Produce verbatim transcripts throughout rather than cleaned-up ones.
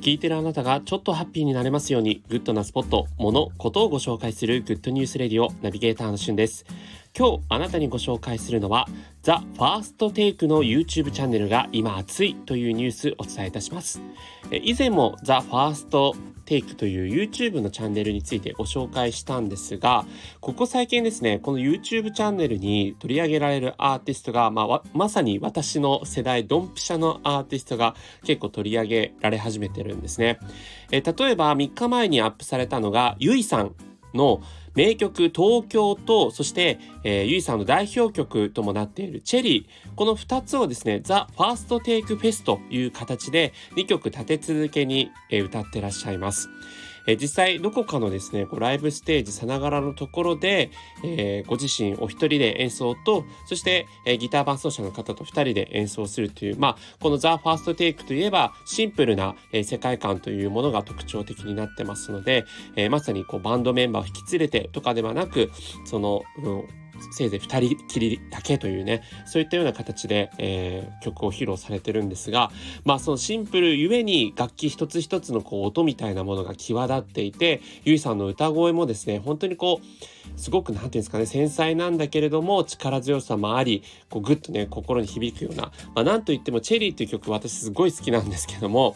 聞いてるあなたがちょっとハッピーになれますように、グッドなスポット、もの、ことをご紹介するグッドニュースレディオ、ナビゲーターのしゅんです。今日あなたにご紹介するのは The First Take の YouTube チャンネルが今熱いというニュースをお伝えいたします。以前も The First Take という YouTube のチャンネルについてご紹介したんですが、ここ最近ですね、この YouTube チャンネルに取り上げられるアーティストが、まあ、まさに私の世代ドンピシャのアーティストが結構取り上げられ始めてるんですね。え例えばみっかまえにアップされたのがゆいさんの名曲東京と、そして、えー、ゆいさんの代表曲ともなっているチェリー、このふたつをですね The First Take Fest という形でにきょく立て続けに、えー、歌ってらっしゃいます。えー、実際どこかのですねこうライブステージさながらのところで、えー、ご自身お一人で演奏と、そして、えー、ギター伴奏者の方とふたりで演奏するという、まあ、この The First Take といえばシンプルな、えー、世界観というものが特徴的になってますので、えー、まさにこうバンドメンバーを引き連れてとかではなく、その、うん、せいぜいふたりきりだけというね、そういったような形で、えー、曲を披露されてるんですが、まあそのシンプルゆえに楽器一つ一つのこう音みたいなものが際立っていて、ゆいさんの歌声もですね本当にこうすごくなんていうんですかね、繊細なんだけれども力強さもあり、こうグッとね心に響くような、まあ、なんといってもチェリーという曲私すごい好きなんですけども、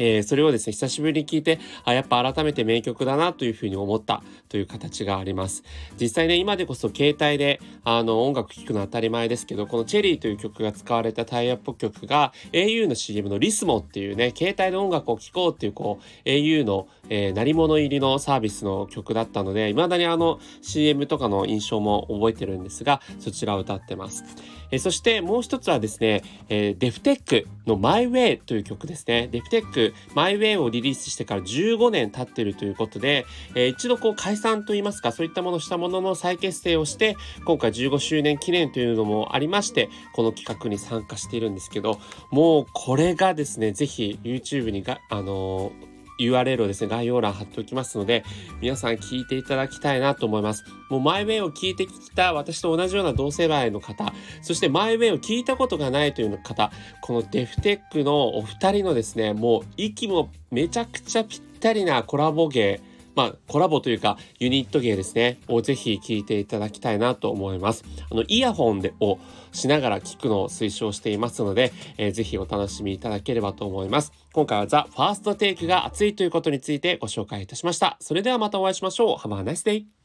えー、それをですね久しぶりに聞いて、あやっぱ改めて名曲だなというふうに思ったという形があります。実際ね今でこそ携帯であの音楽聴くの当たり前ですけど、このチェリーという曲が使われたタイアップ曲が エーユー の シーエム のリスモっていうね、携帯で音楽を聴こうっていうこう エーユー の、えー、鳴り物入りのサービスの曲だったので、未だにあの シーエム とかの印象も覚えてるんですが、そちらを歌ってます。えー、そしてもう一つはですね、えー、Def Tech の My Way という曲ですね。Def Techマイウェイをリリースしてからじゅうごねん経っているということで、えー、一度こう解散といいますか、そういったものをしたものの再結成をして、今回じゅうごしゅうねん記念というのもありまして、この企画に参加しているんですけど、もうこれがですねぜひ YouTube にがあのーユーアールエル をですね概要欄貼っておきますので、皆さん聞いていただきたいなと思います。もうマイウェイを聞いてきた私と同じような同世代の方、そしてマイウェイを聞いたことがないという方、このデフテックのお二人のですねもう息もめちゃくちゃぴったりなコラボ芸、まあ、コラボというかユニット芸ですねをぜひ聴いていただきたいなと思います。あのイヤホンでをしながら聴くのを推奨していますので、えー、ぜひお楽しみいただければと思います。今回は The First Take が熱いということについてご紹介いたしました。それではまたお会いしましょう。Have a nice day!